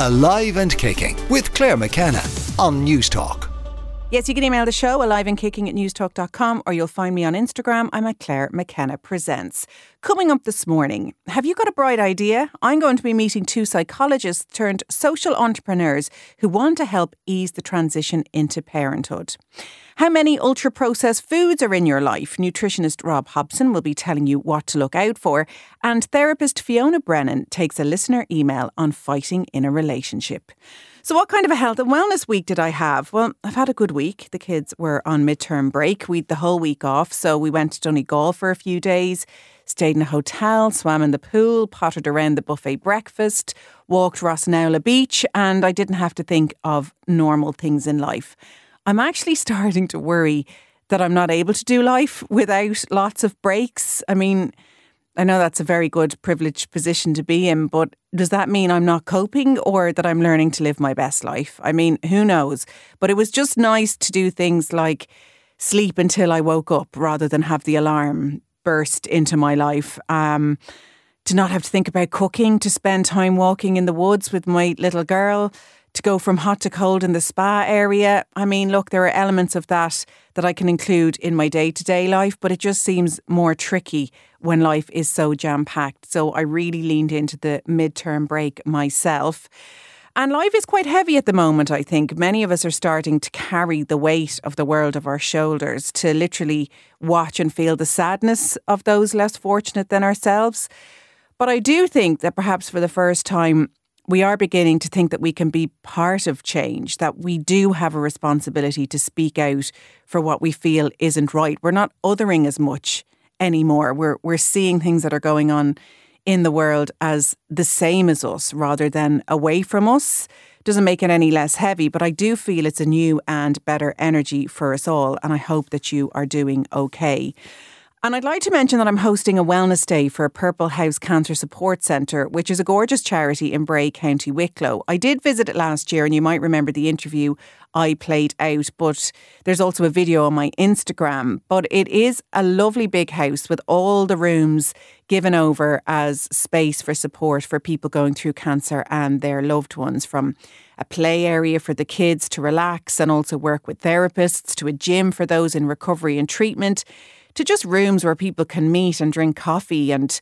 Alive and Kicking with Claire McKenna on News Talk. Yes, you can email the show, aliveandkicking@newstalk.com, or you'll find me on Instagram. I'm at Claire McKenna Presents. Coming up this morning, have you got a bright idea? I'm going to be meeting two psychologists turned social entrepreneurs who want to help ease the transition into parenthood. How many ultra-processed foods are in your life? Nutritionist Rob Hobson will be telling you what to look out for. And therapist Fiona Brennan takes a listener email on fighting in a relationship. So what kind of a health and wellness week did I have? Well, I've had a good week. The kids were on midterm break. We'd the whole week off. So we went to Donegal for a few days, stayed in a hotel, swam in the pool, pottered around the buffet breakfast, walked Rossanowla Beach, and I didn't have to think of normal things in life. I'm actually starting to worry that I'm not able to do life without lots of breaks. I mean, I know that's a very good privileged position to be in, but does that mean I'm not coping or that I'm learning to live my best life? I mean, who knows? But it was just nice to do things like sleep until I woke up rather than have the alarm burst into my life. To not have to think about cooking, to spend time walking in the woods with my little girl, to go from hot to cold in the spa area. I mean, look, there are elements of that that I can include in my day-to-day life, but it just seems more tricky when life is so jam-packed. So I really leaned into the midterm break myself. And life is quite heavy at the moment, I think. Many of us are starting to carry the weight of the world on our shoulders, to literally watch and feel the sadness of those less fortunate than ourselves. But I do think that perhaps for the first time, we are beginning to think that we can be part of change, that we do have a responsibility to speak out for what we feel isn't right. We're not othering as much anymore. We're seeing things that are going on in the world as the same as us rather than away from us. Doesn't make it any less heavy, but I do feel it's a new and better energy for us all. And I hope that you are doing okay. And I'd like to mention that I'm hosting a wellness day for Purple House Cancer Support Centre, which is a gorgeous charity in Bray, County Wicklow. I did visit it last year and you might remember the interview I played out, but there's also a video on my Instagram. But it is a lovely big house with all the rooms given over as space for support for people going through cancer and their loved ones, from a play area for the kids to relax and also work with therapists, to a gym for those in recovery and treatment, to just rooms where people can meet and drink coffee and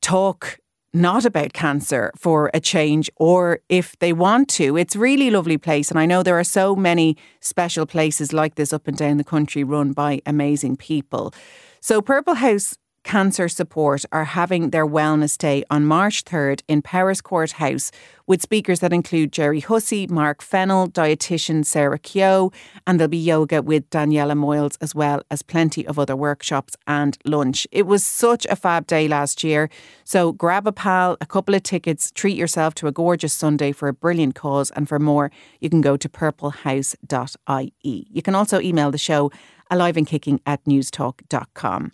talk not about cancer for a change, or if they want to. It's a really lovely place. And I know there are so many special places like this up and down the country run by amazing people. So Purple House Cancer Support are having their wellness day on March 3rd in Powers Court House, with speakers that include Jerry Hussey, Mark Fennell, dietitian Sarah Keogh, and there'll be yoga with Daniela Moyles, as well as plenty of other workshops and lunch. It was such a fab day last year. So grab a pal, a couple of tickets, treat yourself to a gorgeous Sunday for a brilliant cause. And for more, you can go to purplehouse.ie. You can also email the show, aliveandkicking@newstalk.com.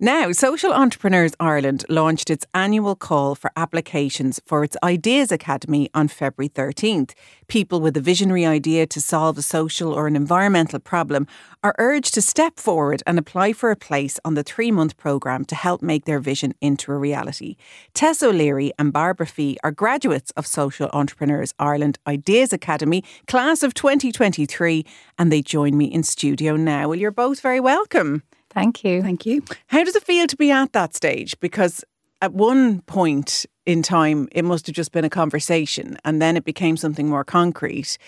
Now, Social Entrepreneurs Ireland launched its annual call for applications for its Ideas Academy on February 13th. People with a visionary idea to solve a social or an environmental problem are urged to step forward and apply for a place on the 3-month programme to help make their vision into a reality. Tess O'Leary and Barbara Fee are graduates of Social Entrepreneurs Ireland Ideas Academy, class of 2023, and they join me in studio now. Well, you're both very welcome. Thank you. Thank you. How does it feel to be at that stage? Because at one point in time, it must have just been a conversation and then it became something more concrete.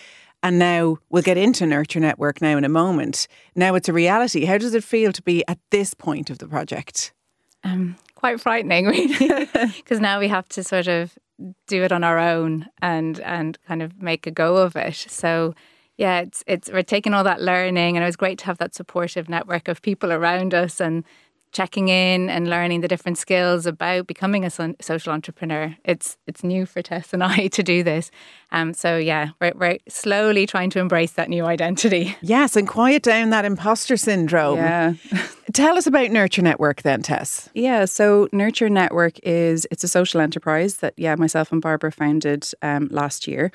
And now we'll get into Nurture Network now in a moment. Now it's a reality. How does it feel to be at this point of the project? Quite frightening, really, because now we have to sort of do it on our own and kind of make a go of it. So yeah, it's we're taking all that learning, and it was great to have that supportive network of people around us and checking in and learning the different skills about becoming a social entrepreneur. It's new for Tess and I to do this. So yeah, we're slowly trying to embrace that new identity. Yes, and quiet down that imposter syndrome. Yeah. Tell us about Nurture Network then, Tess. Yeah, so Nurture Network it's a social enterprise that, myself and Barbara founded last year.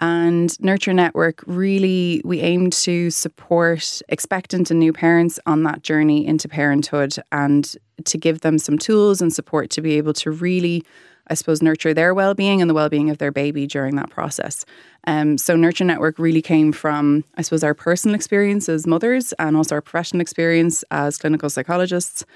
And Nurture Network, really, we aim to support expectant and new parents on that journey into parenthood and to give them some tools and support to be able to really, I suppose, nurture their well-being and the well-being of their baby during that process. So Nurture Network really came from, I suppose, our personal experience as mothers and also our professional experience as clinical psychologists.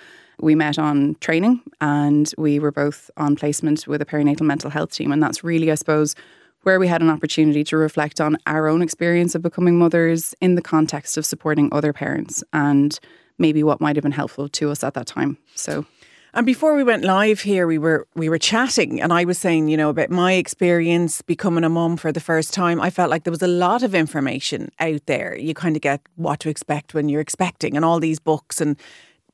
We met on training and we were both on placement with a perinatal mental health team. And that's really, I suppose, where we had an opportunity to reflect on our own experience of becoming mothers in the context of supporting other parents and maybe what might have been helpful to us at that time. So... And before we went live here, we were chatting and I was saying, you know, about my experience becoming a mum for the first time. I felt like there was a lot of information out there. You kind of get what to expect when you're expecting and all these books and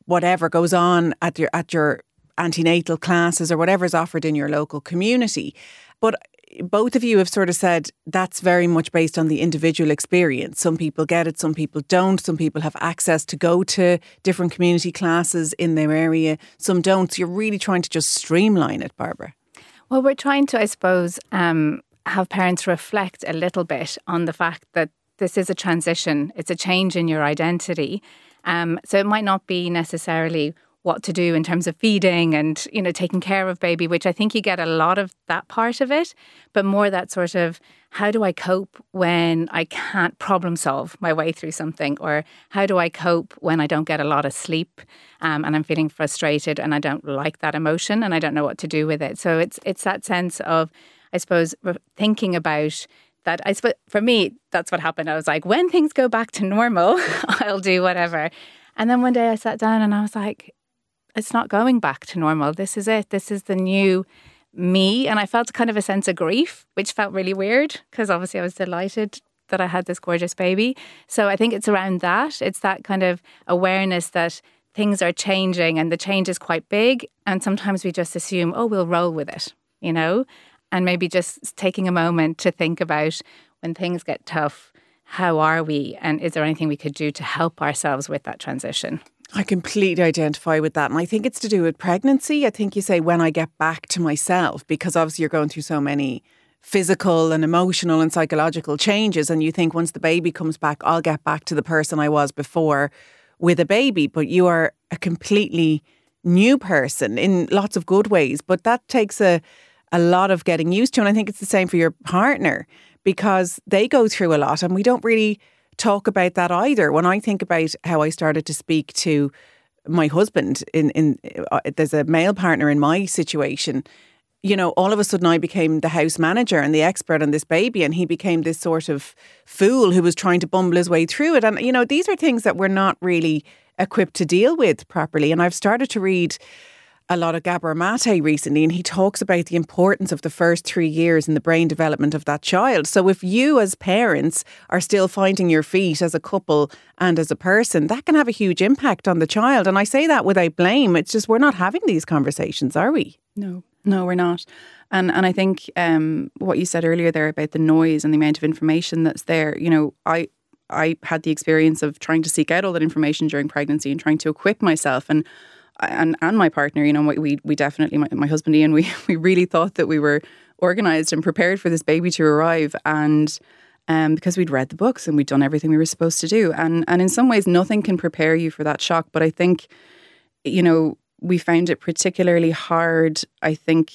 whatever goes on at your antenatal classes or whatever is offered in your local community. But both of you have sort of said that's very much based on the individual experience. Some people get it, some people don't. Some people have access to go to different community classes in their area. Some don't. So you're really trying to just streamline it, Barbara. Well, we're trying to, I suppose, have parents reflect a little bit on the fact that this is a transition. It's a change in your identity. So it might not be necessarily what to do in terms of feeding and, you know, taking care of baby, which I think you get a lot of that part of it, but more that sort of how do I cope when I can't problem solve my way through something, or how do I cope when I don't get a lot of sleep and I'm feeling frustrated and I don't like that emotion and I don't know what to do with it. So it's that sense of, I suppose, thinking about that. I suppose for me, that's what happened. I was like, when things go back to normal, I'll do whatever. And then one day I sat down and I was like, it's not going back to normal. This is it. This is the new me. And I felt kind of a sense of grief, which felt really weird because obviously I was delighted that I had this gorgeous baby. So I think it's around that. It's that kind of awareness that things are changing and the change is quite big. And sometimes we just assume, oh, we'll roll with it, you know, and maybe just taking a moment to think about when things get tough, how are we? And is there anything we could do to help ourselves with that transition? I completely identify with that. And I think it's to do with pregnancy. I think you say when I get back to myself, because obviously you're going through so many physical and emotional and psychological changes. And you think once the baby comes back, I'll get back to the person I was before with a baby. But you are a completely new person in lots of good ways. But that takes a lot of getting used to. And I think it's the same for your partner, because they go through a lot and we don't really talk about that either. When I think about how I started to speak to my husband, in there's a male partner in my situation, you know, all of a sudden I became the house manager and the expert on this baby, and he became this sort of fool who was trying to bumble his way through it. And, you know, these are things that we're not really equipped to deal with properly. And I've started to read a lot of Gabor Mate recently, and he talks about the importance of the first 3 years in the brain development of that child. So if you as parents are still finding your feet as a couple and as a person, that can have a huge impact on the child. And I say that without blame. It's just we're not having these conversations, are we? No, we're not. And I think what you said earlier there about the noise and the amount of information that's there, you know, I had the experience of trying to seek out all that information during pregnancy and trying to equip myself and my partner, you know, we definitely, my husband Ian, we really thought that we were organised and prepared for this baby to arrive, and because we'd read the books and we'd done everything we were supposed to do, and in some ways nothing can prepare you for that shock. But I think, you know, we found it particularly hard. I think,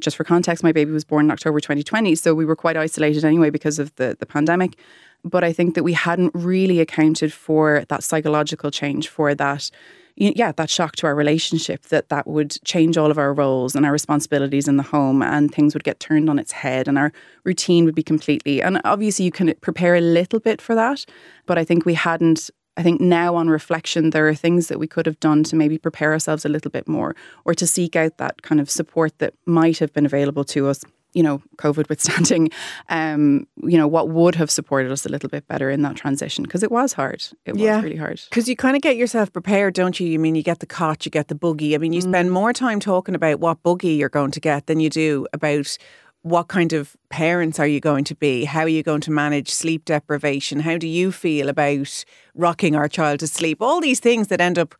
just for context, my baby was born in October 2020, so we were quite isolated anyway because of the pandemic. But I think that we hadn't really accounted for that psychological change, for that, yeah, that shock to our relationship, that would change all of our roles and our responsibilities in the home, and things would get turned on its head and our routine would be completely. And obviously you can prepare a little bit for that, but I think we hadn't. I think now on reflection, there are things that we could have done to maybe prepare ourselves a little bit more, or to seek out that kind of support that might have been available to us, you know, COVID withstanding, you know, what would have supported us a little bit better in that transition, because it was hard. It was really hard. Because you kind of get yourself prepared, don't you? You mean, you get the cot, you get the buggy. I mean, you spend more time talking about what buggy you're going to get than you do about what kind of parents are you going to be? How are you going to manage sleep deprivation? How do you feel about rocking our child to sleep? All these things that end up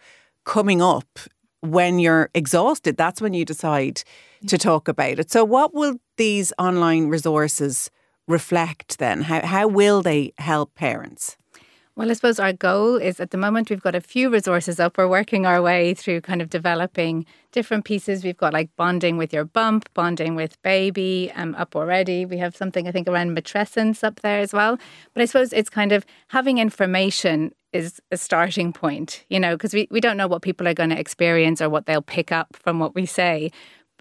coming up when you're exhausted, that's when you decide to talk about it. So what will these online resources reflect then? How will they help parents? Well, I suppose our goal is at the moment we've got a few resources up. We're working our way through kind of developing different pieces. We've got like bonding with your bump, bonding with baby up already. We have something I think around matrescence up there as well. But I suppose it's kind of having information is a starting point, you know, because we don't know what people are going to experience or what they'll pick up from what we say.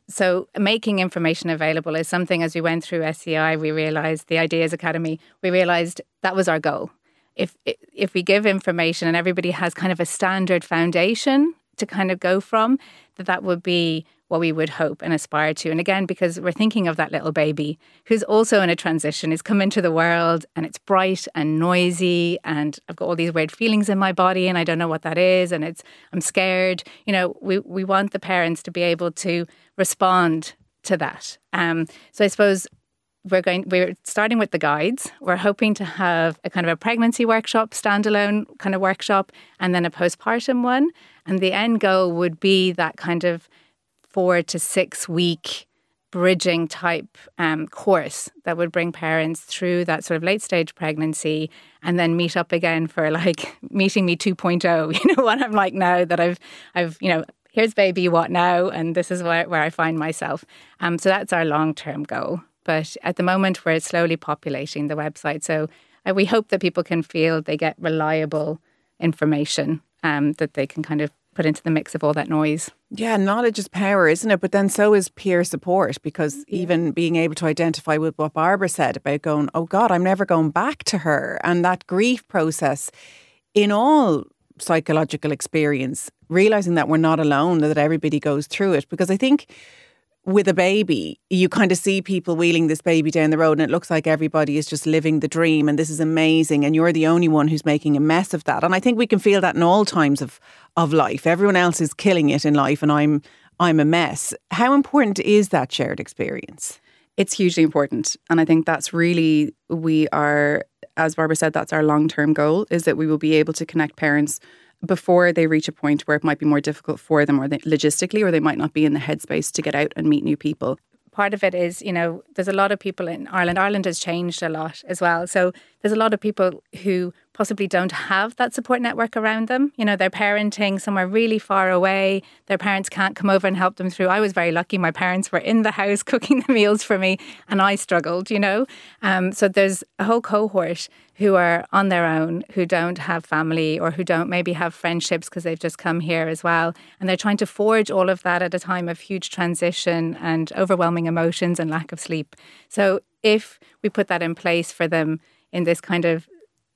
So making information available is something as we went through SEI, we realised the Ideas Academy, we realised that was our goal. If we give information and everybody has kind of a standard foundation to kind of go from, that would be what we would hope and aspire to. And again, because we're thinking of that little baby who's also in a transition, is come into the world and it's bright and noisy and I've got all these weird feelings in my body and I don't know what that is and I'm scared. You know, we want the parents to be able to respond to that. So I suppose we're starting with the guides. We're hoping to have a kind of a pregnancy workshop, standalone kind of workshop, and then a postpartum one. And the end goal would be that kind of 4 to 6 week bridging type course that would bring parents through that sort of late stage pregnancy and then meet up again for like meeting me 2.0. You know what I'm like now that I've you know, here's baby, what now? And this is where I find myself. So that's our long-term goal. But at the moment, we're slowly populating the website. So we hope that people can feel they get reliable information that they can kind of put into the mix of all that noise. Yeah, knowledge is power, isn't it? But then so is peer support, because even being able to identify with what Barbara said about going, oh God, I'm never going back to her. And that grief process in all psychological experience, realising that we're not alone, that everybody goes through it. Because I think with a baby, you kind of see people wheeling this baby down the road and it looks like everybody is just living the dream and this is amazing and you're the only one who's making a mess of that. And I think we can feel that in all times of life. Everyone else is killing it in life and I'm a mess. How important is that shared experience? It's hugely important. And I think that's really, we are, as Barbara said, that's our long-term goal, is that we will be able to connect parents before they reach a point where it might be more difficult for them or logistically, or they might not be in the headspace to get out and meet new people. Part of it is, you know, there's a lot of people in Ireland. Ireland has changed a lot as well. So there's a lot of people who possibly don't have that support network around them. You know, they're parenting somewhere really far away. Their parents can't come over and help them through. I was very lucky. My parents were in the house cooking the meals for me and I struggled, you know. So there's a whole cohort who are on their own, who don't have family or who don't maybe have friendships because they've just come here as well. And they're trying to forge all of that at a time of huge transition and overwhelming emotions and lack of sleep. So if we put that in place for them in this kind of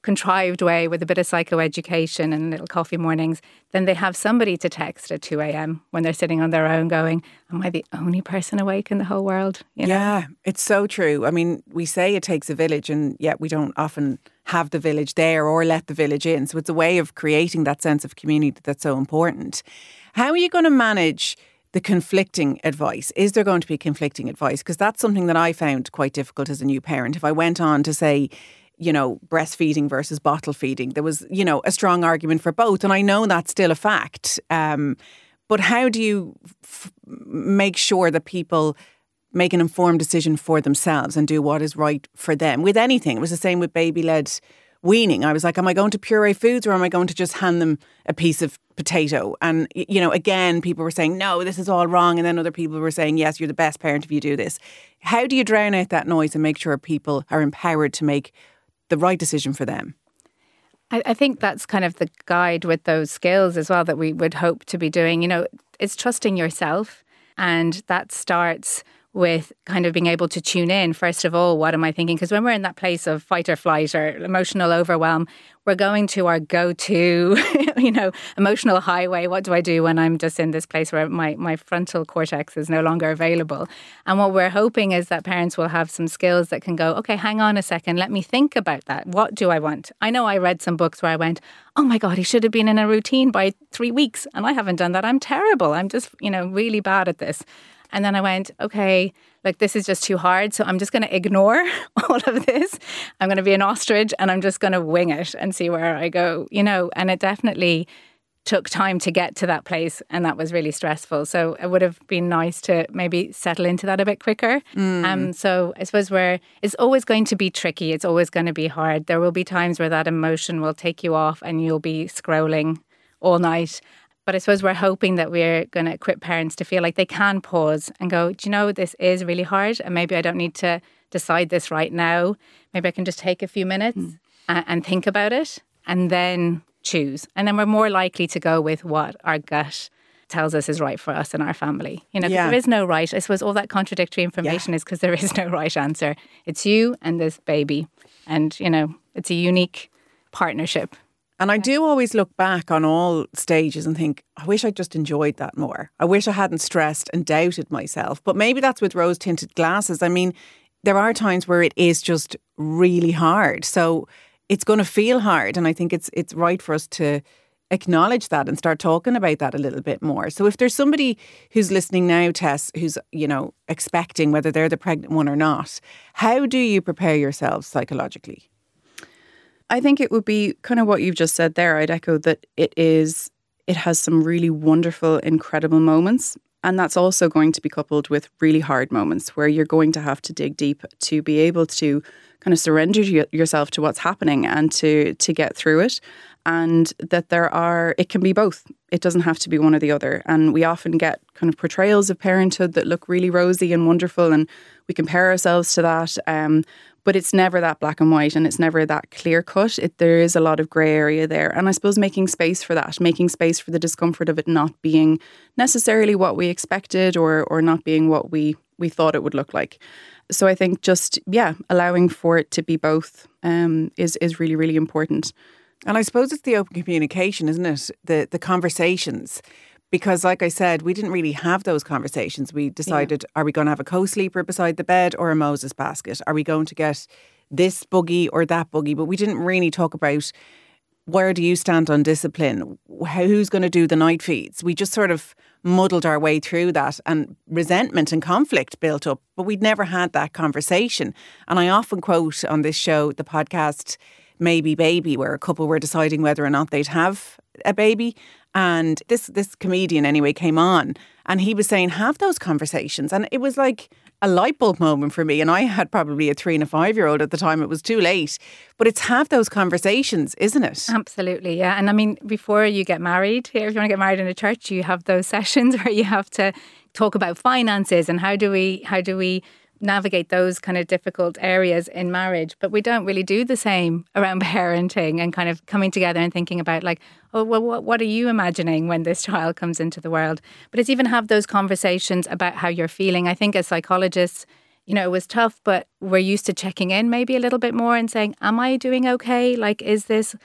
contrived way with a bit of psychoeducation and little coffee mornings, then they have somebody to text at 2 a.m. when they're sitting on their own going, am I the only person awake in the whole world? You know? Yeah, it's so true. I mean, we say it takes a village and yet we don't often have the village there or let the village in. So it's a way of creating that sense of community that's so important. How are you going to manage the conflicting advice? Is there going to be conflicting advice? Because that's something that I found quite difficult as a new parent. If I went on to say, you know, breastfeeding versus bottle feeding, there was, you know, a strong argument for both. And I know that's still a fact. But how do you make sure that people make an informed decision for themselves and do what is right for them with anything? It was the same with baby-led weaning. I was like, am I going to puree foods or am I going to just hand them a piece of potato? And, you know, again, people were saying, no, this is all wrong. And then other people were saying, yes, you're the best parent if you do this. How do you drown out that noise and make sure people are empowered to make the right decision for them? I think that's kind of the guide with those skills as well that we would hope to be doing. You know, it's trusting yourself. And that starts with kind of being able to tune in, first of all, what am I thinking? Because when we're in that place of fight or flight or emotional overwhelm, we're going to our go-to, you know, emotional highway. What do I do when I'm just in this place where my frontal cortex is no longer available? And what we're hoping is that parents will have some skills that can go, okay, hang on a second, let me think about that. What do I want? I know I read some books where I went, oh my God, he should have been in a routine by 3 weeks. And I haven't done that. I'm terrible. I'm just, you know, really bad at this. And then I went, okay, like this is just too hard. So I'm just going to ignore all of this. I'm going to be an ostrich and I'm just going to wing it and see where I go, you know. And it definitely took time to get to that place, and that was really stressful. So it would have been nice to maybe settle into that a bit quicker. So I suppose it's always going to be tricky. It's always going to be hard. There will be times where that emotion will take you off and you'll be scrolling all night. But I suppose we're hoping that we're going to equip parents to feel like they can pause and go, do you know, this is really hard, and maybe I don't need to decide this right now. Maybe I can just take a few minutes and think about it and then choose. And then we're more likely to go with what our gut tells us is right for us and our family. You know, because there is no right. I suppose all that contradictory information is because there is no right answer. It's you and this baby. And, you know, it's a unique partnership. And I do always look back on all stages and think, I wish I'd just enjoyed that more. I wish I hadn't stressed and doubted myself. But maybe that's with rose-tinted glasses. I mean, there are times where it is just really hard. So it's going to feel hard. And I think it's right for us to acknowledge that and start talking about that a little bit more. So if there's somebody who's listening now, Tess, who's, you know, expecting, whether they're the pregnant one or not, how do you prepare yourselves psychologically? I think it would be kind of what you've just said there. I'd echo that it has some really wonderful, incredible moments. And that's also going to be coupled with really hard moments where you're going to have to dig deep to be able to kind of surrender yourself to what's happening and to get through it. And that it can be both. It doesn't have to be one or the other. And we often get kind of portrayals of parenthood that look really rosy and wonderful, and we compare ourselves to that. But it's never that black and white, and it's never that clear cut. There is a lot of grey area there. And I suppose making space for that, making space for the discomfort of it not being necessarily what we expected or not being what we thought it would look like. So I think just, allowing for it to be both is really, really important. And I suppose it's the open communication, isn't it? The conversations. Because like I said, we didn't really have those conversations. We decided, are we going to have a co-sleeper beside the bed or a Moses basket? Are we going to get this buggy or that buggy? But we didn't really talk about, where do you stand on discipline? Who's going to do the night feeds? We just sort of muddled our way through that, and resentment and conflict built up. But we'd never had that conversation. And I often quote on this show, the podcast, Maybe Baby, where a couple were deciding whether or not they'd have a baby. And this comedian anyway came on, and he was saying, have those conversations. And it was like a light bulb moment for me. And I had probably a 3 and a 5-year-old at the time. It was too late. But it's have those conversations, isn't it? Absolutely, yeah. And I mean, before you get married, if you want to get married in a church, you have those sessions where you have to talk about finances and how do we navigate those kind of difficult areas in marriage. But we don't really do the same around parenting and kind of coming together and thinking about like, oh, well, what are you imagining when this child comes into the world? But it's even have those conversations about how you're feeling. I think as psychologists, you know, it was tough, but we're used to checking in maybe a little bit more and saying, am I doing okay? Like, is this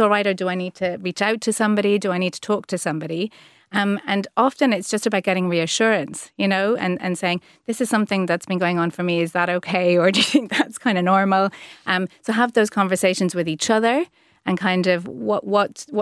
all right? Or do I need to reach out to somebody? Do I need to talk to somebody? And often it's just about getting reassurance, you know, and saying, this is something that's been going on for me. Is that okay? Or do you think that's kind of normal? So have those conversations with each other and kind of what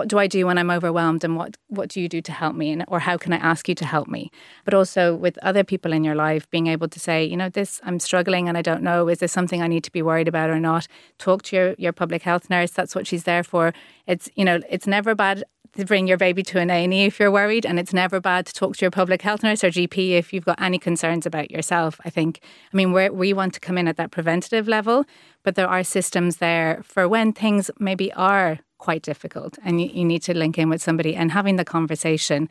do I do when I'm overwhelmed, and what do you do to help me, and or how can I ask you to help me? But also with other people in your life, being able to say, you know, this, I'm struggling and I don't know, is this something I need to be worried about or not? Talk to your public health nurse. That's what she's there for. It's, you know, it's never bad to bring your baby to an A&E if you're worried, and it's never bad to talk to your public health nurse or GP if you've got any concerns about yourself, I think. I mean, we want to come in at that preventative level, but there are systems there for when things maybe are quite difficult and you need to link in with somebody, and having the conversation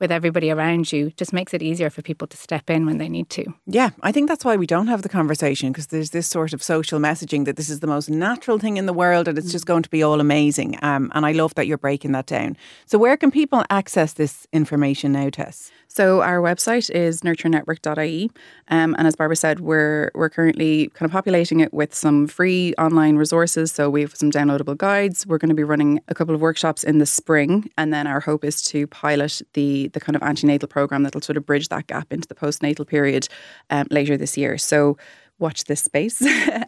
with everybody around you just makes it easier for people to step in when they need to. Yeah, I think that's why we don't have the conversation, because there's this sort of social messaging that this is the most natural thing in the world and it's just going to be all amazing. And I love that you're breaking that down. So where can people access this information now, Tess? So our website is nurturenetwork.ie. And as Barbara said, we're currently kind of populating it with some free online resources. So we have some downloadable guides. We're going to be running a couple of workshops in the spring. And then our hope is to pilot the kind of antenatal program that'll sort of bridge that gap into the postnatal period later this year. So watch this space.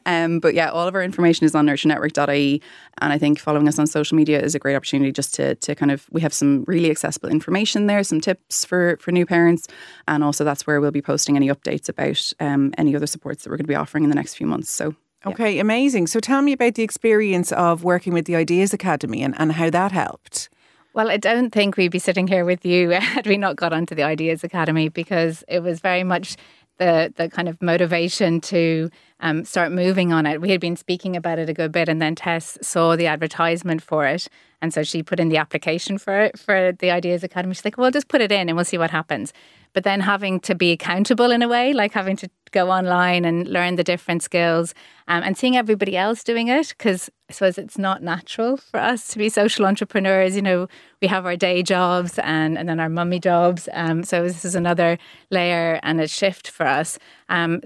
But yeah, all of our information is on nurturenetwork.ie. And I think following us on social media is a great opportunity just to kind of, we have some really accessible information there, some tips for new parents. And also that's where we'll be posting any updates about any other supports that we're going to be offering in the next few months. So okay, amazing. So tell me about the experience of working with the Ideas Academy and how that helped. Well, I don't think we'd be sitting here with you had we not got onto the Ideas Academy, because it was very much the kind of motivation to start moving on it. We had been speaking about it a good bit, and then Tess saw the advertisement for it. And so she put in the application for the Ideas Academy. She's like, well, just put it in and we'll see what happens. But then having to be accountable in a way, like having to go online and learn the different skills and seeing everybody else doing it, because I suppose it's not natural for us to be social entrepreneurs. You know, we have our day jobs and then our mummy jobs. So this is another layer and a shift for us.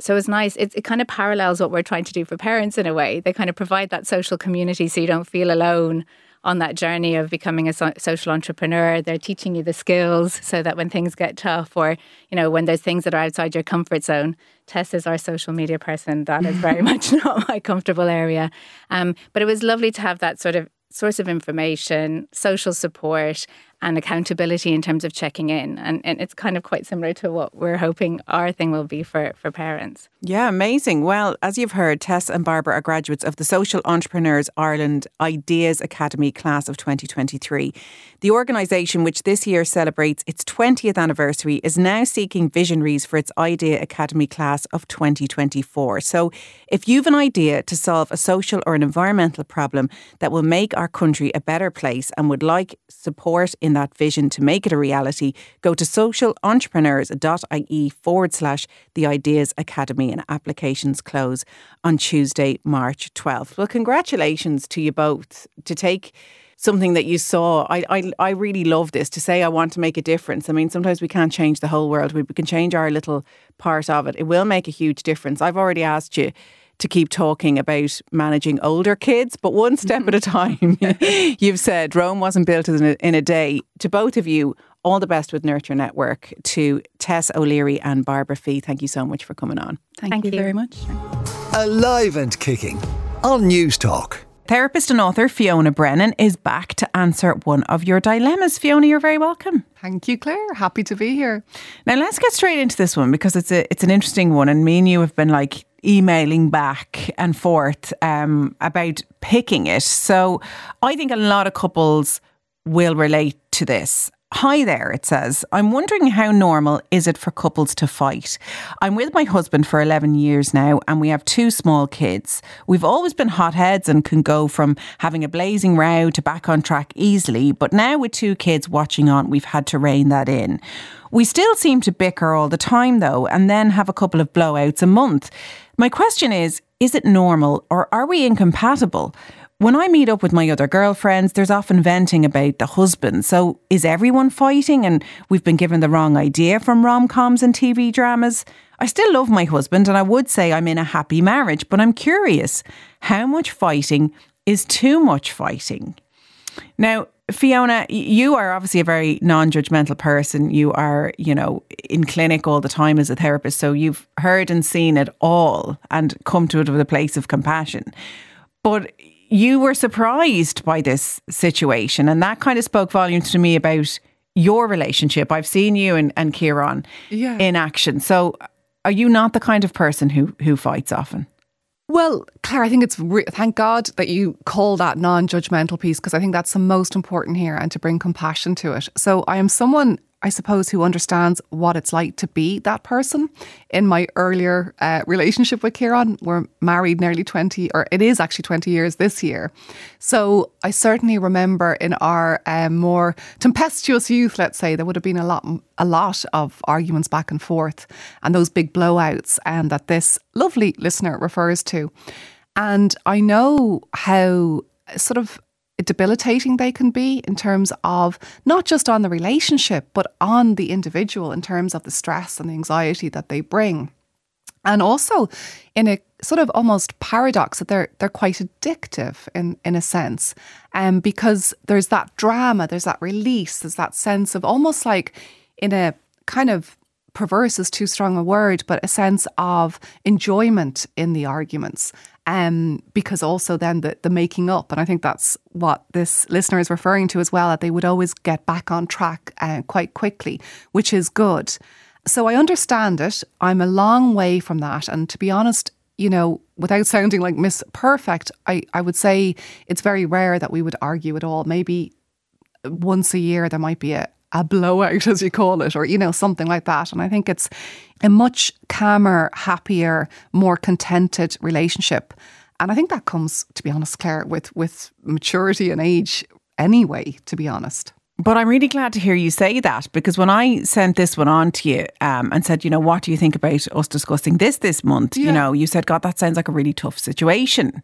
So it's nice. It kind of parallels what we're trying to do for parents in a way. They kind of provide that social community so you don't feel alone on that journey of becoming a social entrepreneur. They're teaching you the skills so that when things get tough, or, you know, when there's things that are outside your comfort zone. Tess is our social media person. That is very much not my comfortable area. But it was lovely to have that sort of source of information, social support and accountability in terms of checking in. And it's kind of quite similar to what we're hoping our thing will be for parents. Yeah, amazing. Well, as you've heard, Tess and Barbara are graduates of the Social Entrepreneurs Ireland Ideas Academy class of 2023. The organisation, which this year celebrates its 20th anniversary, is now seeking visionaries for its Idea Academy class of 2024. So if you've an idea to solve a social or an environmental problem that will make our country a better place and would like support in that vision to make it a reality, go to socialentrepreneurs.ie/the Ideas Academy, and applications close on Tuesday, March 12th. Well, congratulations to you both to take something that you saw. I really love this, to say I want to make a difference. I mean, sometimes we can't change the whole world. We can change our little part of it. It will make a huge difference. I've already asked you to keep talking about managing older kids, but one step at a time. You've said Rome wasn't built in a day. To both of you, all the best with Nurture Network. To Tess O'Leary and Barbara Fee, thank you so much for coming on. Thank you very much. Alive and kicking on News Talk. Therapist and author Fiona Brennan is back to answer one of your dilemmas. Fiona, you're very welcome. Thank you, Claire. Happy to be here. Now let's get straight into this one, because it's an interesting one, and me and you have been like emailing back and forth about picking it. So I think a lot of couples will relate to this. Hi there, it says. I'm wondering, how normal is it for couples to fight? I'm with my husband for 11 years now, and we have two small kids. We've always been hotheads and can go from having a blazing row to back on track easily. But now with two kids watching on, we've had to rein that in. We still seem to bicker all the time though, and then have a couple of blowouts a month. My question is it normal, or are we incompatible? When I meet up with my other girlfriends, there's often venting about the husband. So is everyone fighting and we've been given the wrong idea from rom-coms and TV dramas? I still love my husband and I would say I'm in a happy marriage, but I'm curious, how much fighting is too much fighting? Now, Fiona, you are obviously a very non-judgmental person. You are, you know, in clinic all the time as a therapist, so you've heard and seen it all and come to it with a place of compassion. But you were surprised by this situation, and that kind of spoke volumes to me about your relationship. I've seen you and Kieran in action. So are you not the kind of person who fights often? Well, Claire, I think it's thank God that you call that non-judgmental piece, because I think that's the most important here, and to bring compassion to it. So I am someone, I suppose, who understands what it's like to be that person. In my earlier relationship with Kieran, we're married nearly 20, or it is actually 20 years this year. So I certainly remember in our more tempestuous youth, let's say, there would have been a lot of arguments back and forth, and those big blowouts and that this lovely listener refers to. And I know how sort of debilitating they can be in terms of not just on the relationship, but on the individual in terms of the stress and the anxiety that they bring. And also in a sort of almost paradox that they're quite addictive in a sense, because there's that drama, there's that release, there's that sense of almost like, in a kind of perverse is too strong a word, but a sense of enjoyment in the arguments. Because also then the making up, and I think that's what this listener is referring to as well, that they would always get back on track quite quickly, which is good. So I understand it. I'm a long way from that. And to be honest, you know, without sounding like Miss Perfect, I would say it's very rare that we would argue at all. Maybe once a year there might be a blowout, as you call it, or, you know, something like that. And I think it's a much calmer, happier, more contented relationship. And I think that comes, to be honest, Claire, with maturity and age anyway, to be honest. But I'm really glad to hear you say that, because when I sent this one on to you and said, you know, what do you think about us discussing this month? Yeah. You know, you said, God, that sounds like a really tough situation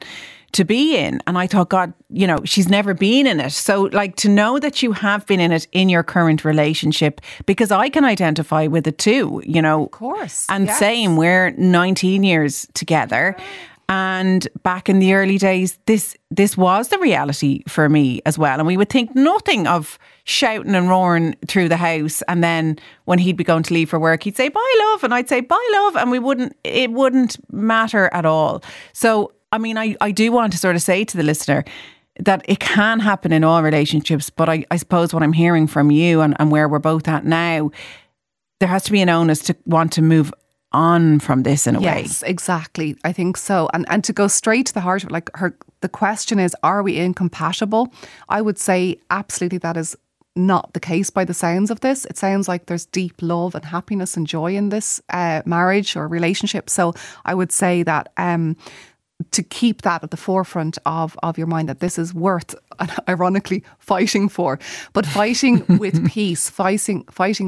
to be in. And I thought, God, you know, she's never been in it. So like, to know that you have been in it in your current relationship, because I can identify with it too, you know. Of course. And yes. Same, we're 19 years together. Yeah. And back in the early days, this was the reality for me as well. And we would think nothing of shouting and roaring through the house. And then when he'd be going to leave for work, he'd say, bye, love. And I'd say, bye, love. And it wouldn't matter at all. So, I mean, I do want to sort of say to the listener that it can happen in all relationships. But I suppose what I'm hearing from you and where we're both at now, there has to be an onus to want to move on from this in a way. Yes, exactly. I think so. And to go straight to the heart of it, like the question is, are we incompatible? I would say absolutely that is not the case by the sounds of this. It sounds like there's deep love and happiness and joy in this marriage or relationship. So I would say that to keep that at the forefront of your mind, that this is worth, ironically, fighting for, but fighting with peace, fighting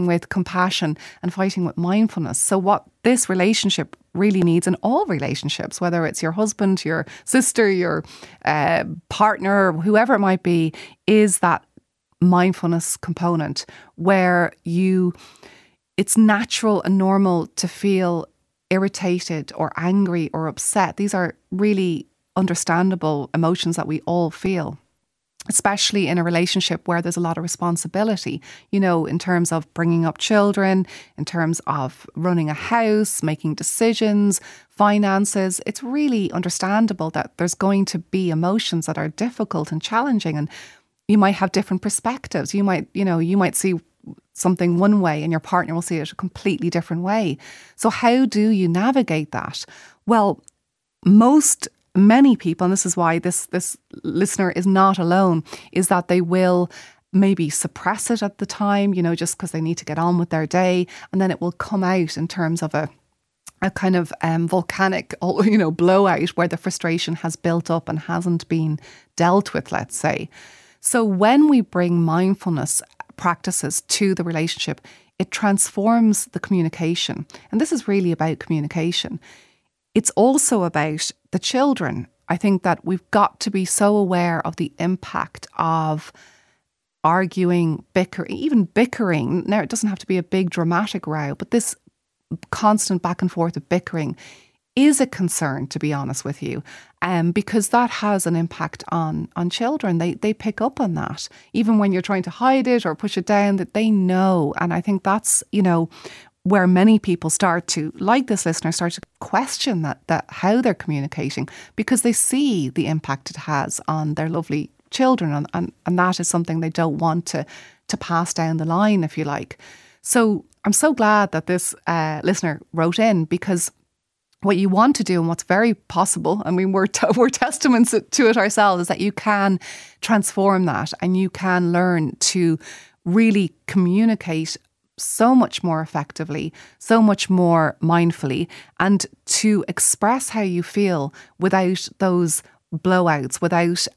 with compassion, and fighting with mindfulness. So what this relationship really needs, in all relationships, whether it's your husband, your sister, your partner, whoever it might be, is that mindfulness component where it's natural and normal to feel irritated or angry or upset. These are really understandable emotions that we all feel, especially in a relationship where there's a lot of responsibility, you know, in terms of bringing up children, in terms of running a house, making decisions, finances. It's really understandable that there's going to be emotions that are difficult and challenging, and you might have different perspectives. You might see something one way and your partner will see it a completely different way. So how do you navigate that? Well, many people, and this is why this listener is not alone, is that they will maybe suppress it at the time, you know, just because they need to get on with their day. And then it will come out in terms of a kind of volcanic, you know, blowout where the frustration has built up and hasn't been dealt with, let's say. So when we bring mindfulness practices to the relationship, it transforms the communication. And this is really about communication. It's also about the children. I think that we've got to be so aware of the impact of arguing, bickering, even bickering. Now, it doesn't have to be a big dramatic row, but this constant back and forth of bickering is a concern, to be honest with you, because that has an impact on children. They pick up on that. Even when you're trying to hide it or push it down, that they know. And I think that's, you know, where many people start to, like this listener, start to question that how they're communicating, because they see the impact it has on their lovely children. And that is something they don't want to pass down the line, if you like. So I'm so glad that this listener wrote in, because what you want to do, and what's very possible, I mean, we're testaments to it ourselves, is that you can transform that and you can learn to really communicate so much more effectively, so much more mindfully, and to express how you feel without those blowouts, without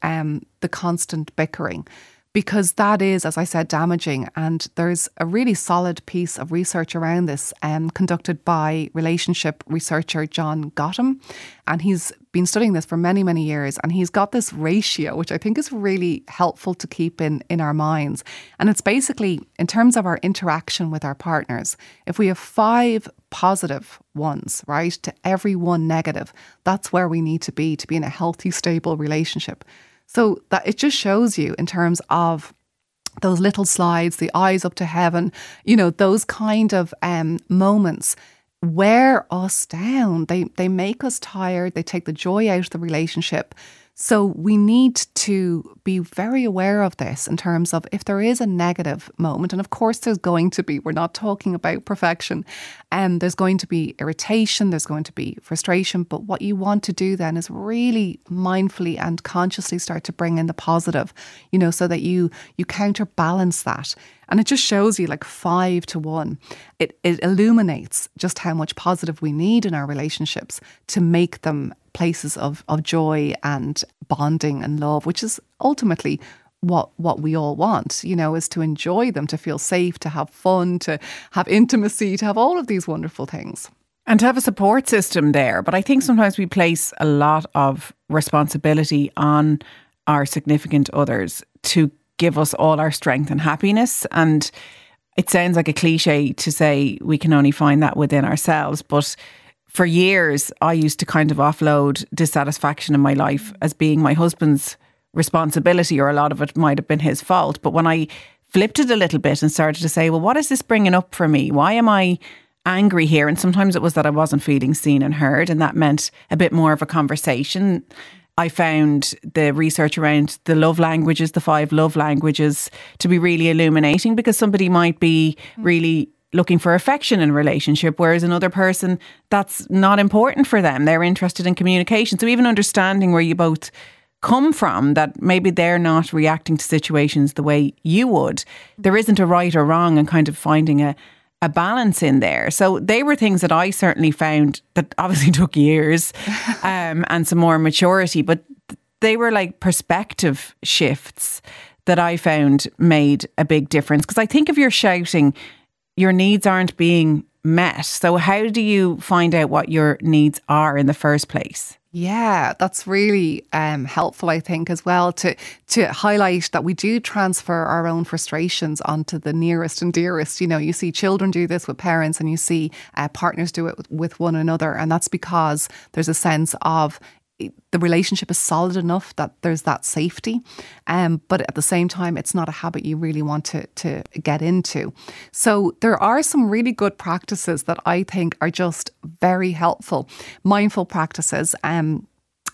the constant bickering. Because that is, as I said, damaging. And there's a really solid piece of research around this conducted by relationship researcher John Gottman. And he's been studying this for many, many years. And he's got this ratio, which I think is really helpful to keep in our minds. And it's basically, in terms of our interaction with our partners, if we have 5 positive ones, right, to every 1 negative, that's where we need to be in a healthy, stable relationship. So that it just shows you, in terms of those little slides, the eyes up to heaven, you know, those kind of moments wear us down. They make us tired. They take the joy out of the relationship. So we need to be very aware of this in terms of if there is a negative moment, and of course there's going to be, we're not talking about perfection, and there's going to be irritation, there's going to be frustration, but what you want to do then is really mindfully and consciously start to bring in the positive, you know, so that you counterbalance that. And it just shows you like 5 to 1. It illuminates just how much positive we need in our relationships to make them places of joy and bonding and love, which is ultimately what we all want, you know, is to enjoy them, to feel safe, to have fun, to have intimacy, to have all of these wonderful things. And to have a support system there. But I think sometimes we place a lot of responsibility on our significant others to give us all our strength and happiness. And it sounds like a cliche to say we can only find that within ourselves. But for years, I used to kind of offload dissatisfaction in my life as being my husband's responsibility, or a lot of it might have been his fault. But when I flipped it a little bit and started to say, well, what is this bringing up for me? Why am I angry here? And sometimes it was that I wasn't feeling seen and heard, and that meant a bit more of a conversation. I found the research around the love languages, the 5 love languages, to be really illuminating, because somebody might be really looking for affection in a relationship, whereas another person, that's not important for them. They're interested in communication. So even understanding where you both come from, that maybe they're not reacting to situations the way you would. There isn't a right or wrong, and kind of finding a balance in there. So they were things that I certainly found that obviously took years and some more maturity, but they were like perspective shifts that I found made a big difference. Because I think if you're shouting, your needs aren't being met. So how do you find out what your needs are in the first place? Yeah, that's really helpful, I think, as well, to highlight that we do transfer our own frustrations onto the nearest and dearest. You know, you see children do this with parents, and you see partners do it with one another. And that's because there's a sense of the relationship is solid enough that there's that safety. But at the same time, it's not a habit you really want to get into. So there are some really good practices that I think are just very helpful, mindful practices. And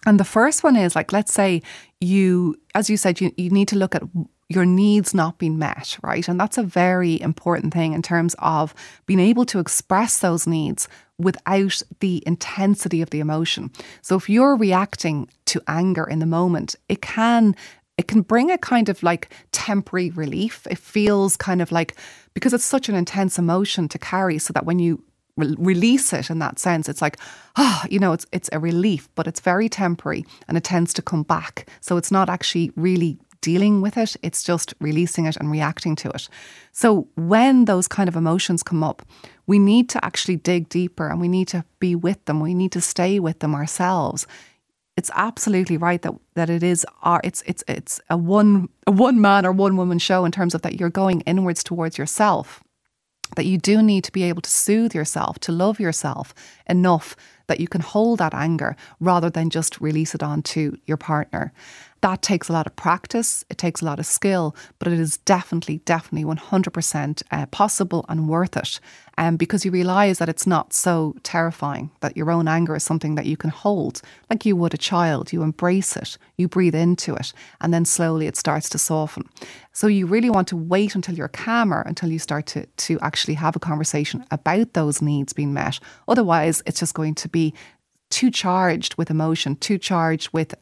the first one is, like, let's say you, as you said, you need to look at your needs not being met, right? And that's a very important thing in terms of being able to express those needs without the intensity of the emotion. So if you're reacting to anger in the moment, it can bring a kind of like temporary relief. It feels kind of like, because it's such an intense emotion to carry, so that when you release it in that sense, it's like, it's a relief, but it's very temporary and it tends to come back. So it's not actually really dealing with it, it's just releasing it and reacting to it. So when those kind of emotions come up, we need to actually dig deeper, and we need to be with them. We need to stay with them ourselves. It's absolutely right that it is it's a one man or one woman show, in terms of that you're going inwards towards yourself, that you do need to be able to soothe yourself, to love yourself enough that you can hold that anger rather than just release it onto your partner. That takes a lot of practice, it takes a lot of skill, but it is definitely 100% possible and worth it. Because you realise that it's not so terrifying, that your own anger is something that you can hold, like you would a child. You embrace it, you breathe into it, and then slowly it starts to soften. So you really want to wait until you're calmer, until you start to actually have a conversation about those needs being met. Otherwise, it's just going to be too charged with emotion, too charged with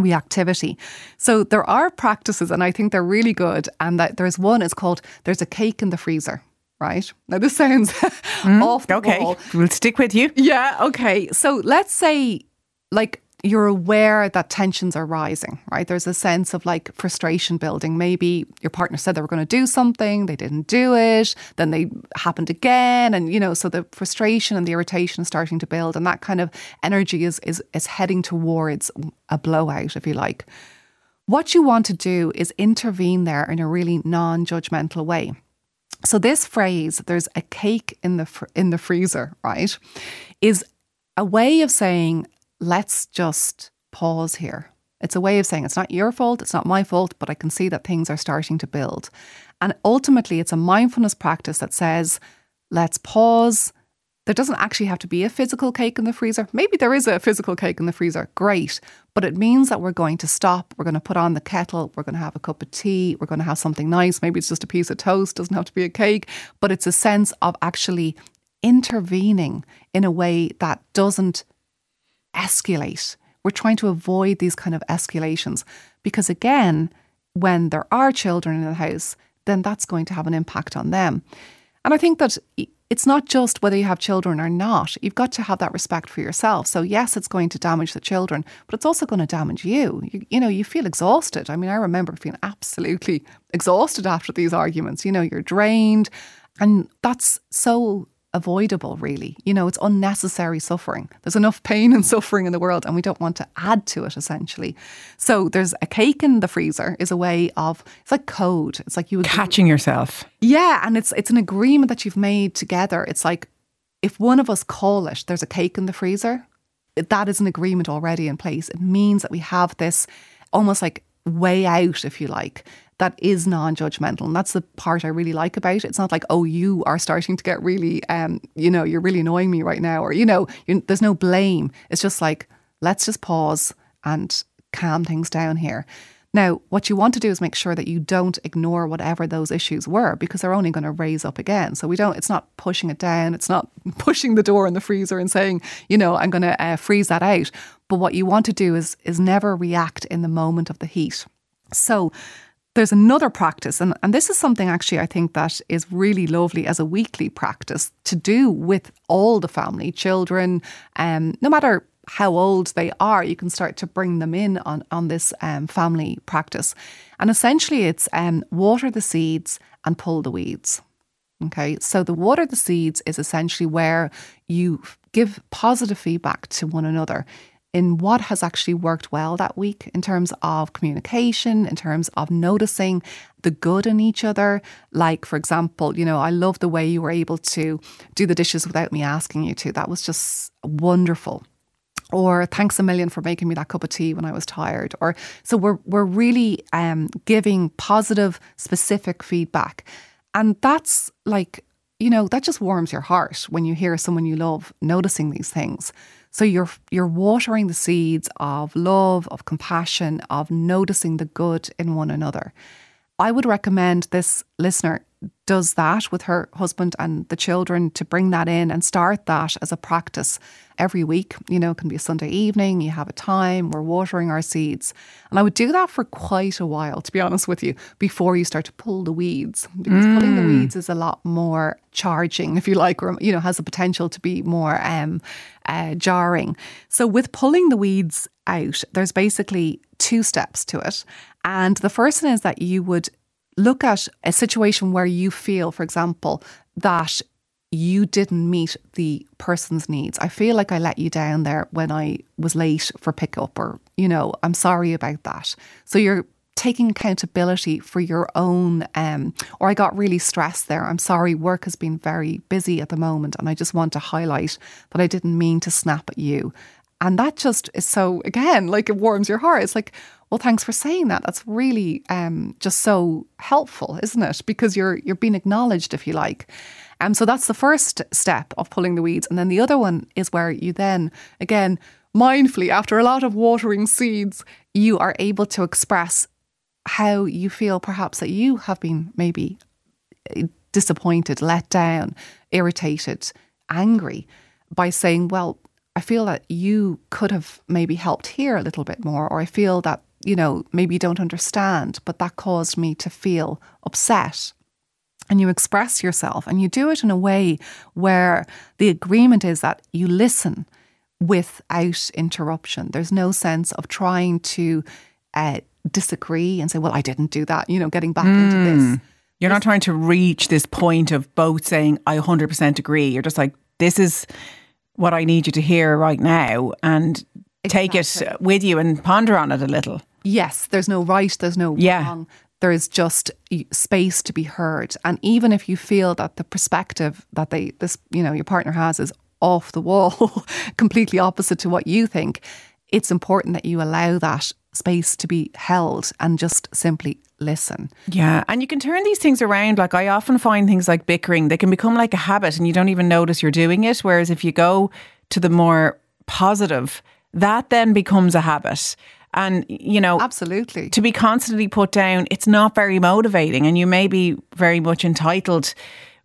reactivity. So there are practices, and I think they're really good. And that there's one, it's called, there's a cake in the freezer, right? Now this sounds off the wall. We'll stick with you. Yeah, okay. So let's say, like, you're aware that tensions are rising, right? There's a sense of like frustration building. Maybe your partner said they were going to do something, they didn't do it, then they happened again. And, you know, so the frustration and the irritation is starting to build, and that kind of energy is heading towards a blowout, if you like. What you want to do is intervene there in a really non-judgmental way. So this phrase, there's a cake in the freezer, right, is a way of saying, let's just pause here. It's a way of saying, it's not your fault, it's not my fault, but I can see that things are starting to build. And ultimately, it's a mindfulness practice that says, let's pause There doesn't actually have to be a physical cake in the freezer. Maybe there is a physical cake in the freezer. Great. But it means that we're going to stop. We're going to put on the kettle. We're going to have a cup of tea. We're going to have something nice. Maybe it's just a piece of toast. Doesn't have to be a cake. But it's a sense of actually intervening in a way that doesn't escalate. We're trying to avoid these kind of escalations. Because again, when there are children in the house, then that's going to have an impact on them. And I think that it's not just whether you have children or not. You've got to have that respect for yourself. So yes, it's going to damage the children, but it's also going to damage you. You know, you feel exhausted. I mean, I remember feeling absolutely exhausted after these arguments. You know, you're drained, and that's so avoidable, really. You know, it's unnecessary suffering. There's enough pain and suffering in the world, and we don't want to add to it, essentially. So there's a cake in the freezer is a way of, it's like code. It's like you agree. Catching yourself. Yeah, and it's an agreement that you've made together. It's like, if one of us call it, there's a cake in the freezer, that is an agreement already in place. It means that we have this almost like way out, if you like, that is non-judgmental. And that's the part I really like about it. It's not like, oh, you are starting to get really, you know, you're really annoying me right now. Or, you know, there's no blame. It's just like, let's just pause and calm things down here. Now, what you want to do is make sure that you don't ignore whatever those issues were, because they're only going to raise up again. So it's not pushing it down. It's not pushing the door in the freezer and saying, you know, I'm going to freeze that out. But what you want to do is never react in the moment of the heat. So there's another practice, and this is something actually I think that is really lovely as a weekly practice to do with all the family, children, no matter how old they are, you can start to bring them in on this family practice. And essentially it's water the seeds and pull the weeds. Okay, so the water the seeds is essentially where you give positive feedback to one another in what has actually worked well that week in terms of communication, in terms of noticing the good in each other. Like, for example, you know, I love the way you were able to do the dishes without me asking you to. That was just wonderful. Or thanks a million for making me that cup of tea when I was tired. Or so we're really giving positive, specific feedback. And that's like, you know, that just warms your heart when you hear someone you love noticing these things. So you're watering the seeds of love, of compassion, of noticing the good in one another. I would recommend this listener does that with her husband and the children, to bring that in and start that as a practice every week. You know, it can be a Sunday evening, you have a time, we're watering our seeds. And I would do that for quite a while, to be honest with you, before you start to pull the weeds. Because pulling the weeds is a lot more charging, if you like, or, you know, has the potential to be more jarring. So with pulling the weeds out, there's basically two steps to it. And the first one is that you would look at a situation where you feel, for example, that you didn't meet the person's needs. I feel like I let you down there when I was late for pickup, or, you know, I'm sorry about that. So you're taking accountability for your own, or I got really stressed there. I'm sorry, work has been very busy at the moment, and I just want to highlight that I didn't mean to snap at you. And that just is so, again, like, it warms your heart. It's like, well, thanks for saying that. That's really just so helpful, isn't it? Because you're being acknowledged, if you like. So that's the first step of pulling the weeds. And then the other one is where you then, again, mindfully, after a lot of watering seeds, you are able to express how you feel perhaps that you have been maybe disappointed, let down, irritated, angry, by saying, well, I feel that you could have maybe helped here a little bit more, or I feel that, you know, maybe you don't understand, but that caused me to feel upset. And you express yourself, and you do it in a way where the agreement is that you listen without interruption. There's no sense of trying to disagree and say, well, I didn't do that, you know, getting back into this. You're not trying to reach this point of both saying, I 100% agree. You're just like, this is what I need you to hear right now, and exactly. Take it with you and ponder on it a little. Yes, there's no right, there's no wrong. There is just space to be heard. And even if you feel that the perspective that your partner has is off the wall, completely opposite to what you think, it's important that you allow that space to be held and just simply listen. Yeah, and you can turn these things around. Like, I often find things like bickering, they can become like a habit and you don't even notice you're doing it. Whereas if you go to the more positive, that then becomes a habit. And, you know, absolutely, to be constantly put down, it's not very motivating, and you may be very much entitled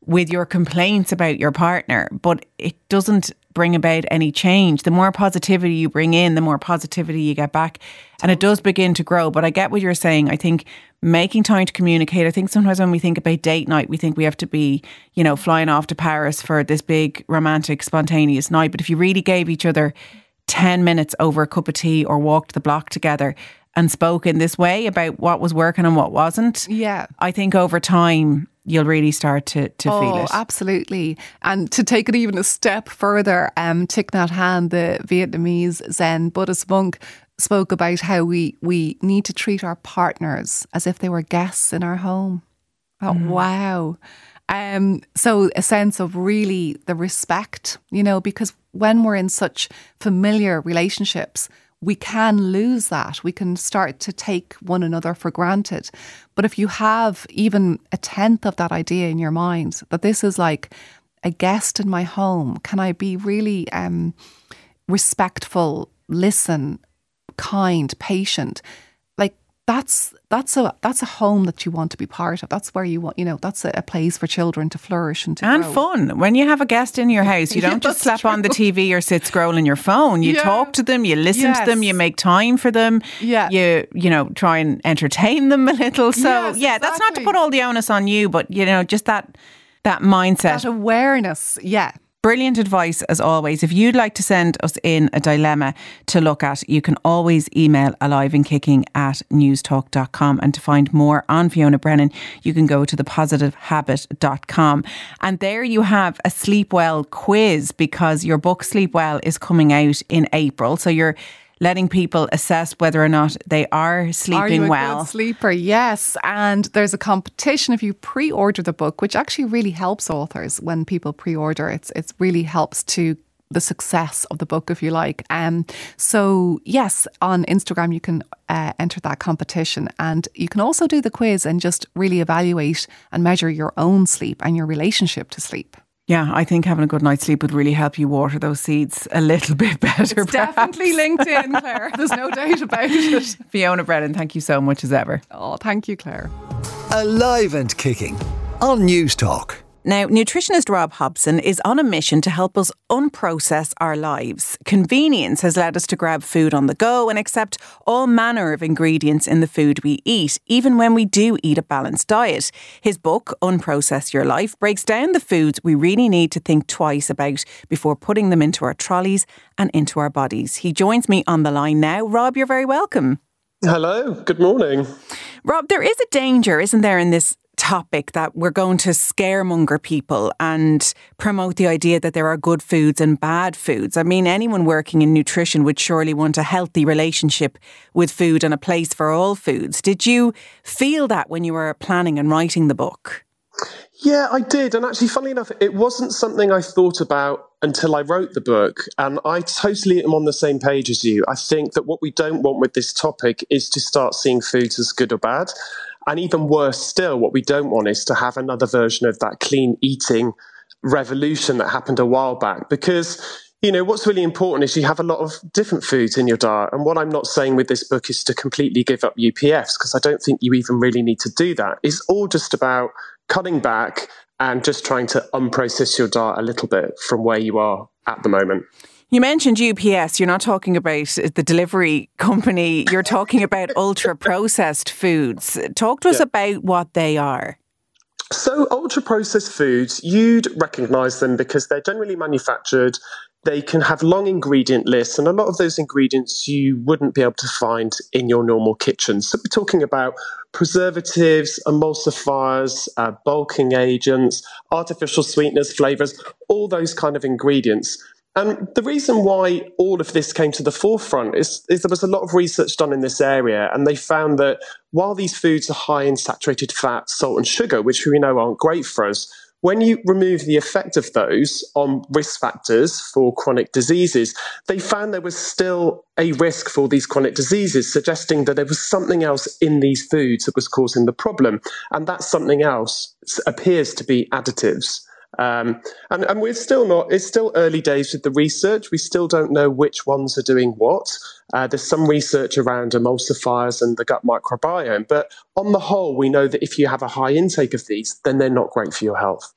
with your complaints about your partner, but it doesn't bring about any change. The more positivity you bring in, the more positivity you get back, and it does begin to grow. But I get what you're saying. I think making time to communicate. I think sometimes when we think about date night, we think we have to be, you know, flying off to Paris for this big romantic, spontaneous night. But if you really gave each other 10 minutes over a cup of tea or walked the block together and spoke in this way about what was working and what wasn't, yeah, I think over time you'll really start to feel it. Oh, absolutely. And to take it even a step further, Thich Nhat Hanh, the Vietnamese Zen Buddhist monk, spoke about how we need to treat our partners as if they were guests in our home. Oh, wow. So a sense of really the respect, you know, because when we're in such familiar relationships, we can lose that. We can start to take one another for granted. But if you have even a tenth of that idea in your mind, that this is like a guest in my home, can I be really respectful, listen, kind, patient? Like that's a home that you want to be part of. That's where you want, you know, that's a place for children to flourish and to grow. Fun. When you have a guest in your house, you don't just slap on the TV or sit scrolling your phone. You talk to them, you listen to them, you make time for them. Yeah. You know, try and entertain them a little. So yeah, that's not to put all the onus on you, but you know, just that mindset, that awareness. Yeah. Brilliant advice as always. If you'd like to send us in a dilemma to look at, you can always email aliveandkicking@newstalk.com. And to find more on Fiona Brennan, you can go to thepositivehabit.com. And there you have a Sleep Well quiz, because your book Sleep Well is coming out in April. So you're letting people assess whether or not they are sleeping well. Are you a good sleeper? Yes. And there's a competition if you pre-order the book, which actually really helps authors when people pre-order. It really helps to the success of the book, if you like. So yes, on Instagram you can enter that competition, and you can also do the quiz and just really evaluate and measure your own sleep and your relationship to sleep. Yeah, I think having a good night's sleep would really help you water those seeds a little bit better. It's definitely linked in, Claire. There's no doubt about it. Fiona Brennan, thank you so much as ever. Oh, thank you, Claire. Alive and Kicking on News Talk. Now, nutritionist Rob Hobson is on a mission to help us unprocess our lives. Convenience has led us to grab food on the go and accept all manner of ingredients in the food we eat, even when we do eat a balanced diet. His book, Unprocess Your Life, breaks down the foods we really need to think twice about before putting them into our trolleys and into our bodies. He joins me on the line now. Rob, you're very welcome. Hello, good morning. Rob, there is a danger, isn't there, in this topic that we're going to scaremonger people and promote the idea that there are good foods and bad foods. I mean, anyone working in nutrition would surely want a healthy relationship with food and a place for all foods. Did you feel that when you were planning and writing the book? Yeah, I did. And actually, funnily enough, it wasn't something I thought about until I wrote the book. And I totally am on the same page as you. I think that what we don't want with this topic is to start seeing foods as good or bad. And even worse still, what we don't want is to have another version of that clean eating revolution that happened a while back. Because, you know, what's really important is you have a lot of different foods in your diet. And what I'm not saying with this book is to completely give up UPFs, because I don't think you even really need to do that. It's all just about cutting back and just trying to unprocess your diet a little bit from where you are at the moment. You mentioned UPS. You're not talking about the delivery company. You're talking about ultra-processed foods. Talk to us about what they are. So ultra-processed foods, you'd recognise them because they're generally manufactured. They can have long ingredient lists, and a lot of those ingredients you wouldn't be able to find in your normal kitchen. So we're talking about preservatives, emulsifiers, bulking agents, artificial sweeteners, flavours, all those kind of ingredients. And the reason why all of this came to the forefront is there was a lot of research done in this area, and they found that while these foods are high in saturated fat, salt and sugar, which we know aren't great for us, When you remove the effect of those on risk factors for chronic diseases, they found there was still a risk for these chronic diseases, suggesting that there was something else in these foods that was causing the problem. And that something else appears to be additives. And we're still not, it's still early days with the research. We still don't know which ones are doing what. There's some research around emulsifiers and the gut microbiome. But on the whole, we know that if you have a high intake of these, then they're not great for your health.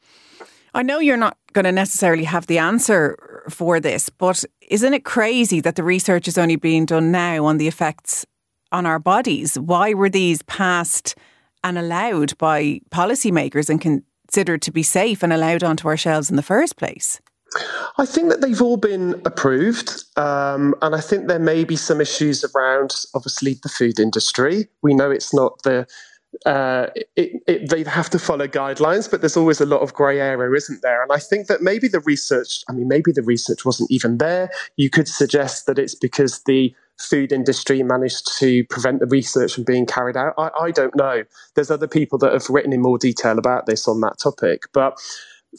I know you're not going to necessarily have the answer for this, but isn't it crazy that the research is only being done now on the effects on our bodies? Why were these passed and allowed by policymakers and considered to be safe and allowed onto our shelves in the first place? I think that they've all been approved, and I think there may be some issues around, obviously, the food industry. We know it's not the... they have to follow guidelines, but there's always a lot of grey area, isn't there? And I think that maybe the research... I mean, maybe the research wasn't even there. You could suggest that it's because the food industry managed to prevent the research from being carried out. I don't know. There's other people that have written in more detail about this on that topic. But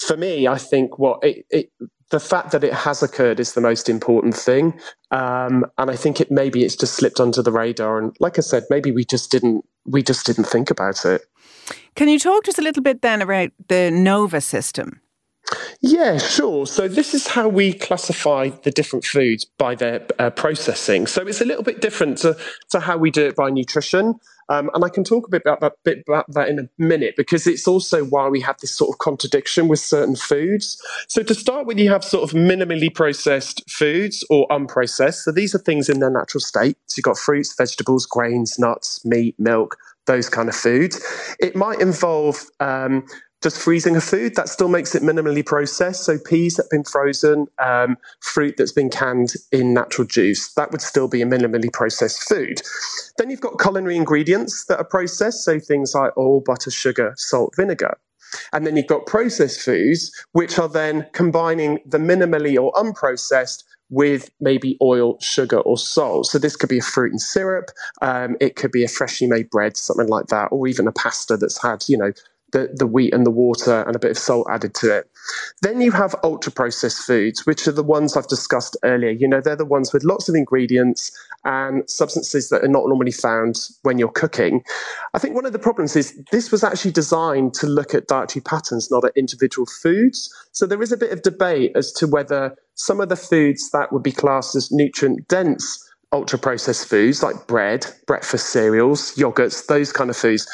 for me, I think the fact that it has occurred is the most important thing. And I think maybe it's just slipped under the radar. And like I said, maybe we just didn't think about it. Can you talk to us a little bit then about the NOVA system? Yeah, sure. So this is how we classify the different foods by their processing. So it's a little bit different to how we do it by nutrition. And I can talk a bit about that in a minute, because it's also why we have this sort of contradiction with certain foods. So to start with, you have sort of minimally processed foods or unprocessed. So these are things in their natural state. So you've got fruits, vegetables, grains, nuts, meat, milk, those kind of foods. It might involve... just freezing a food, that still makes it minimally processed. So peas that have been frozen, fruit that's been canned in natural juice, that would still be a minimally processed food. Then you've got culinary ingredients that are processed, so things like oil, butter, sugar, salt, vinegar. And then you've got processed foods, which are then combining the minimally or unprocessed with maybe oil, sugar or salt. So this could be a fruit and syrup, it could be a freshly made bread, something like that, or even a pasta that's had, the wheat and the water and a bit of salt added to it. Then you have ultra-processed foods, which are the ones I've discussed earlier. They're the ones with lots of ingredients and substances that are not normally found when you're cooking. I think one of the problems is this was actually designed to look at dietary patterns, not at individual foods. So there is a bit of debate as to whether some of the foods that would be classed as nutrient-dense ultra-processed foods, like bread, breakfast cereals, yogurts, those kind of foods,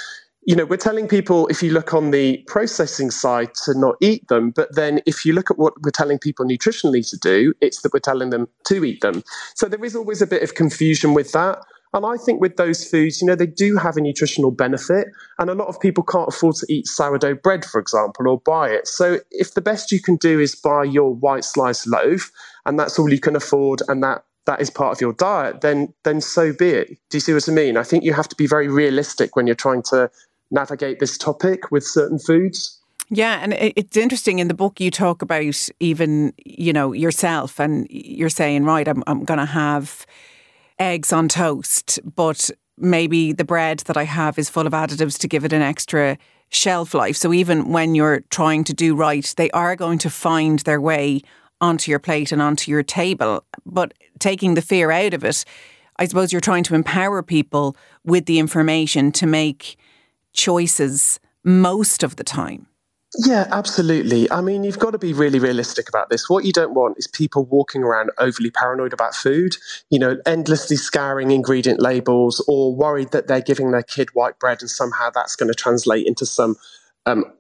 we're telling people, if you look on the processing side, to not eat them. But then if you look at what we're telling people nutritionally to do, it's that we're telling them to eat them. So there is always a bit of confusion with that. And I think with those foods, they do have a nutritional benefit. And a lot of people can't afford to eat sourdough bread, for example, or buy it. So if the best you can do is buy your white sliced loaf, and that's all you can afford, and that is part of your diet, then so be it. Do you see what I mean? I think you have to be very realistic when you're trying to navigate this topic with certain foods. Yeah, and it's interesting, in the book you talk about even, yourself, and you're saying, right, I'm going to have eggs on toast, but maybe the bread that I have is full of additives to give it an extra shelf life. So even when you're trying to do right, they are going to find their way onto your plate and onto your table. But taking the fear out of it, I suppose you're trying to empower people with the information to make choices most of the time. Yeah, absolutely. I mean, you've got to be really realistic about this. What you don't want is people walking around overly paranoid about food, endlessly scouring ingredient labels, or worried that they're giving their kid white bread and somehow that's going to translate into some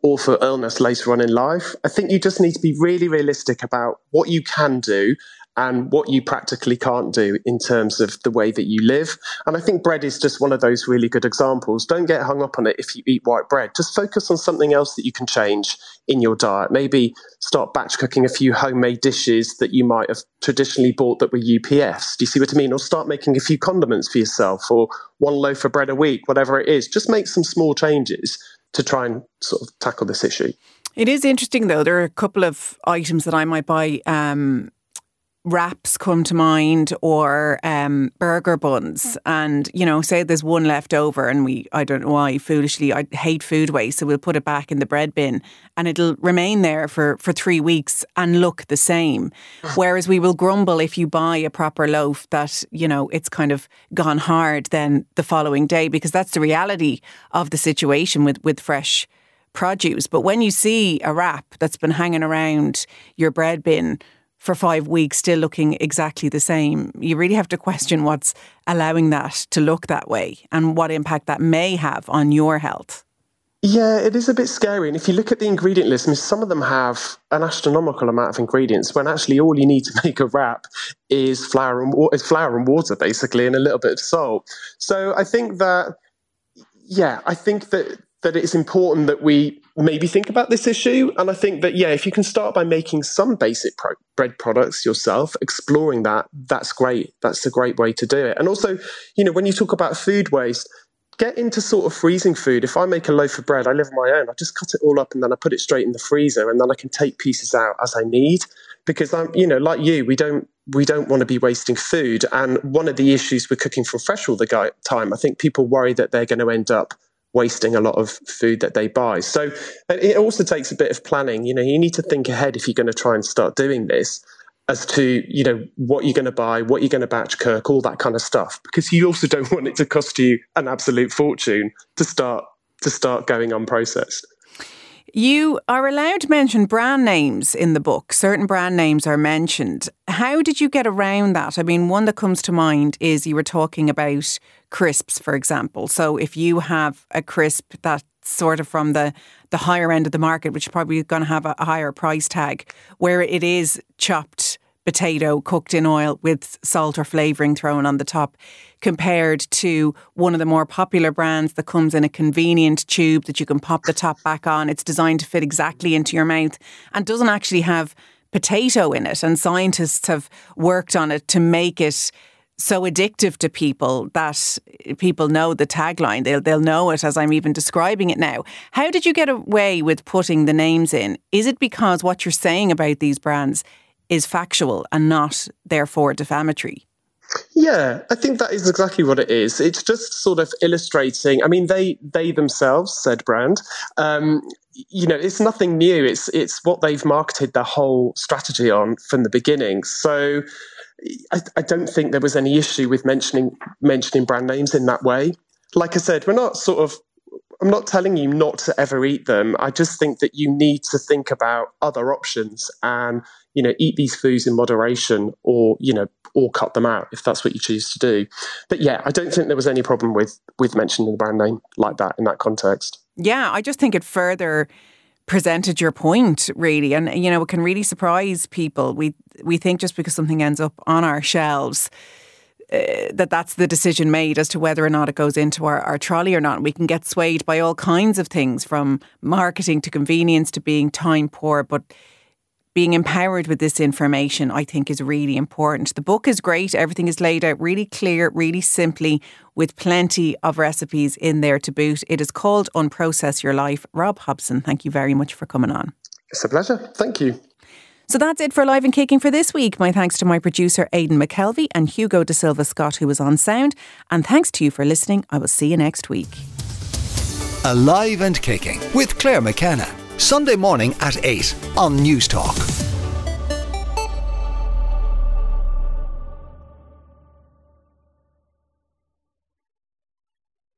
awful illness later on in life. I think you just need to be really realistic about what you can do and what you practically can't do in terms of the way that you live. And I think bread is just one of those really good examples. Don't get hung up on it if you eat white bread. Just focus on something else that you can change in your diet. Maybe start batch cooking a few homemade dishes that you might have traditionally bought that were UPFs. Do you see what I mean? Or start making a few condiments for yourself, or one loaf of bread a week, whatever it is. Just make some small changes to try and sort of tackle this issue. It is interesting, though. There are a couple of items that I might buy wraps come to mind, or burger buns, and you know, say there's one left over, and I don't know why, foolishly, I hate food waste, so we'll put it back in the bread bin, and it'll remain there for 3 weeks and look the same. Whereas we will grumble if you buy a proper loaf that, you know, it's kind of gone hard then the following day, because that's the reality of the situation with fresh produce. But when you see a wrap that's been hanging around your bread bin for 5 weeks still looking exactly the same, you really have to question what's allowing that to look that way and what impact that may have on your health. Yeah, it is a bit scary. And if you look at the ingredient list, I mean, some of them have an astronomical amount of ingredients when actually all you need to make a wrap is flour and water, basically, and a little bit of salt. So I think that, that it's important that we maybe think about this issue. And I think that, yeah, if you can start by making some basic bread products yourself, exploring that, that's great. That's a great way to do it. And also, you know, when you talk about food waste, get into sort of freezing food. If I make a loaf of bread, I live on my own, I just cut it all up and then I put it straight in the freezer, and then I can take pieces out as I need. Because I'm, you know, like you, we don't want to be wasting food. And one of the issues with cooking from fresh all the time, I think people worry that they're going to end up wasting a lot of food that they buy. So it also takes a bit of planning. You know, you need to think ahead if you're going to try and start doing this as to, you know, what you're going to buy, what you're going to batch cook, all that kind of stuff, because you also don't want it to cost you an absolute fortune to start going unprocessed. You are allowed to mention brand names in the book. Certain brand names are mentioned. How did you get around that? I mean, one that comes to mind is you were talking about crisps, for example. So if you have a crisp that's sort of from the higher end of the market, which is probably going to have a higher price tag, where it is chopped potato cooked in oil with salt or flavouring thrown on the top, compared to one of the more popular brands that comes in a convenient tube that you can pop the top back on. It's designed to fit exactly into your mouth and doesn't actually have potato in it. And scientists have worked on it to make it so addictive to people that people know the tagline. They'll know it as I'm even describing it now. How did you get away with putting the names in? Is it because what you're saying about these brands is factual and not therefore defamatory? Yeah, I think that is exactly what it is. It's just sort of illustrating. I mean, they themselves said brand. You know, it's nothing new. It's what they've marketed their whole strategy on from the beginning. So I don't think there was any issue with mentioning brand names in that way. Like I said, I'm not telling you not to ever eat them. I just think that you need to think about other options and, you know, eat these foods in moderation, or, you know, or cut them out if that's what you choose to do. But yeah, I don't think there was any problem with mentioning the brand name like that in that context. Yeah, I just think it further presented your point, really. And, you know, it can really surprise people. We think just because something ends up on our shelves, that's the decision made as to whether or not it goes into our trolley or not. We can get swayed by all kinds of things, from marketing to convenience to being time poor. But being empowered with this information, I think, is really important. The book is great. Everything is laid out really clear, really simply, with plenty of recipes in there to boot. It is called Unprocess Your Life. Rob Hobson, thank you very much for coming on. It's a pleasure. Thank you. So that's it for Live and Kicking for this week. My thanks to my producer, Aidan McKelvey, and Hugo De Silva Scott, who was on sound. And thanks to you for listening. I will see you next week. Alive and Kicking with Claire McKenna, Sunday morning at 8 on News Talk.